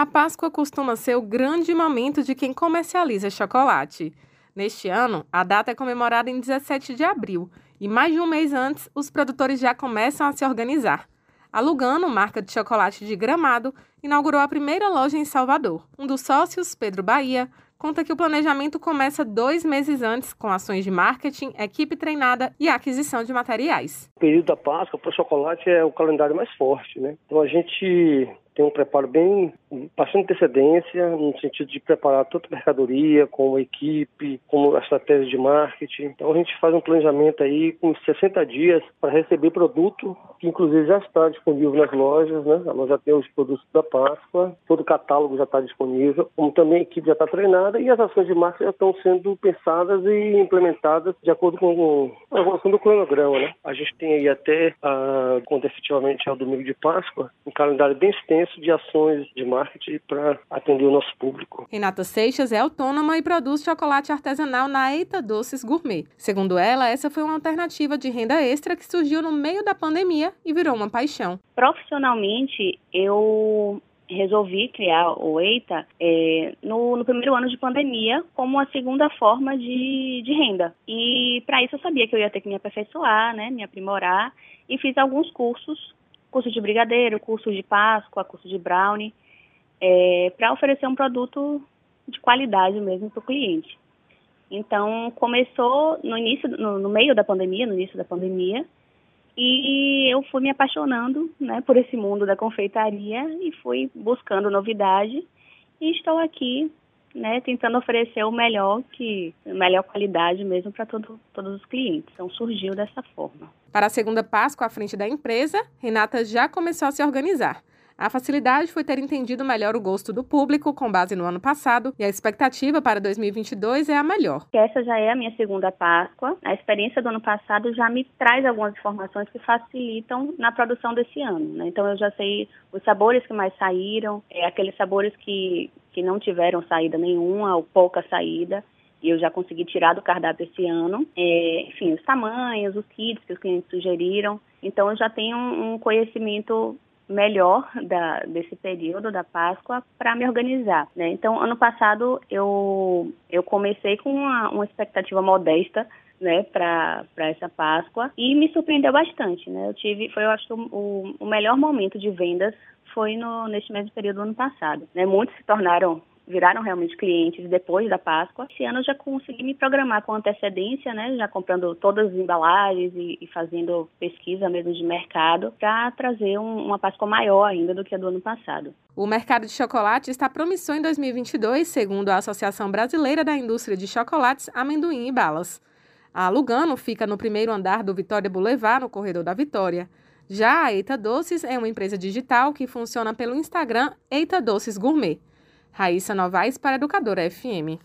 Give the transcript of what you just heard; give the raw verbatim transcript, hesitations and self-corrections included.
A Páscoa costuma ser o grande momento de quem comercializa chocolate. Neste ano, a data é comemorada em dezessete de abril e mais de um mês antes, os produtores já começam a se organizar. A Lugano, marca de chocolate de Gramado, inaugurou a primeira loja em Salvador. Um dos sócios, Pedro Bahia, conta que o planejamento começa dois meses antes, com ações de marketing, equipe treinada e aquisição de materiais. O período da Páscoa para o chocolate é o calendário mais forte, né? Então a gente tem um preparo bem, bastante antecedência, no sentido de preparar tanto a mercadoria, como a equipe, como a estratégia de marketing. Então a gente faz um planejamento aí com sessenta dias para receber produto, que inclusive já está disponível nas lojas, né? A loja tem os produtos da Páscoa, todo o catálogo já está disponível, como também a equipe já está treinada, e as ações de marketing já estão sendo pensadas e implementadas de acordo com a evolução do cronograma, né? A gente tem aí até, a, quando efetivamente é o domingo de Páscoa, um calendário bem extenso de ações de marketing para atender o nosso público. Renata Seixas é autônoma e produz chocolate artesanal na Eita Doces Gourmet. Segundo ela, essa foi uma alternativa de renda extra que surgiu no meio da pandemia e virou uma paixão. Profissionalmente, eu... resolvi criar o Eita é, no, no primeiro ano de pandemia como uma segunda forma de, de renda. E para isso eu sabia que eu ia ter que me aperfeiçoar, né, me aprimorar, e fiz alguns cursos, curso de brigadeiro, curso de Páscoa, curso de brownie, é, para oferecer um produto de qualidade mesmo para o cliente. Então começou no início, no, no meio da pandemia, no início da pandemia, e eu fui me apaixonando, né, por esse mundo da confeitaria e fui buscando novidade. E estou aqui, né, tentando oferecer o melhor, que melhor qualidade mesmo para todo, todos os clientes. Então surgiu dessa forma. Para a segunda Páscoa à frente da empresa, Renata já começou a se organizar. A facilidade foi ter entendido melhor o gosto do público com base no ano passado, e a expectativa para dois mil e vinte e dois é a melhor. Essa já é a minha segunda Páscoa. A experiência do ano passado já me traz algumas informações que facilitam na produção desse ano, né? Então eu já sei os sabores que mais saíram, é, aqueles sabores que, que não tiveram saída nenhuma ou pouca saída, e eu já consegui tirar do cardápio esse ano. É, enfim, os tamanhos, os kits que os clientes sugeriram. Então eu já tenho um, um conhecimento melhor da, desse período da Páscoa para me organizar, né? Então, ano passado, eu, eu comecei com uma, uma expectativa modesta, né, para essa Páscoa, e me surpreendeu bastante, né? Eu tive, foi, eu acho, o, o melhor momento de vendas foi no, neste mesmo período do ano passado, né? Muitos se tornaram, viraram realmente clientes depois da Páscoa. Esse ano eu já consegui me programar com antecedência, né? Já comprando todas as embalagens e, e fazendo pesquisa mesmo de mercado para trazer um, uma Páscoa maior ainda do que a do ano passado. O mercado de chocolate está promissor em dois mil e vinte e dois, segundo a Associação Brasileira da Indústria de Chocolates, Amendoim e Balas. A Lugano fica no primeiro andar do Vitória Boulevard, no Corredor da Vitória. Já a Eita Doces é uma empresa digital que funciona pelo Instagram Eita Doces Gourmet. Raíssa Novais para Educadora F M.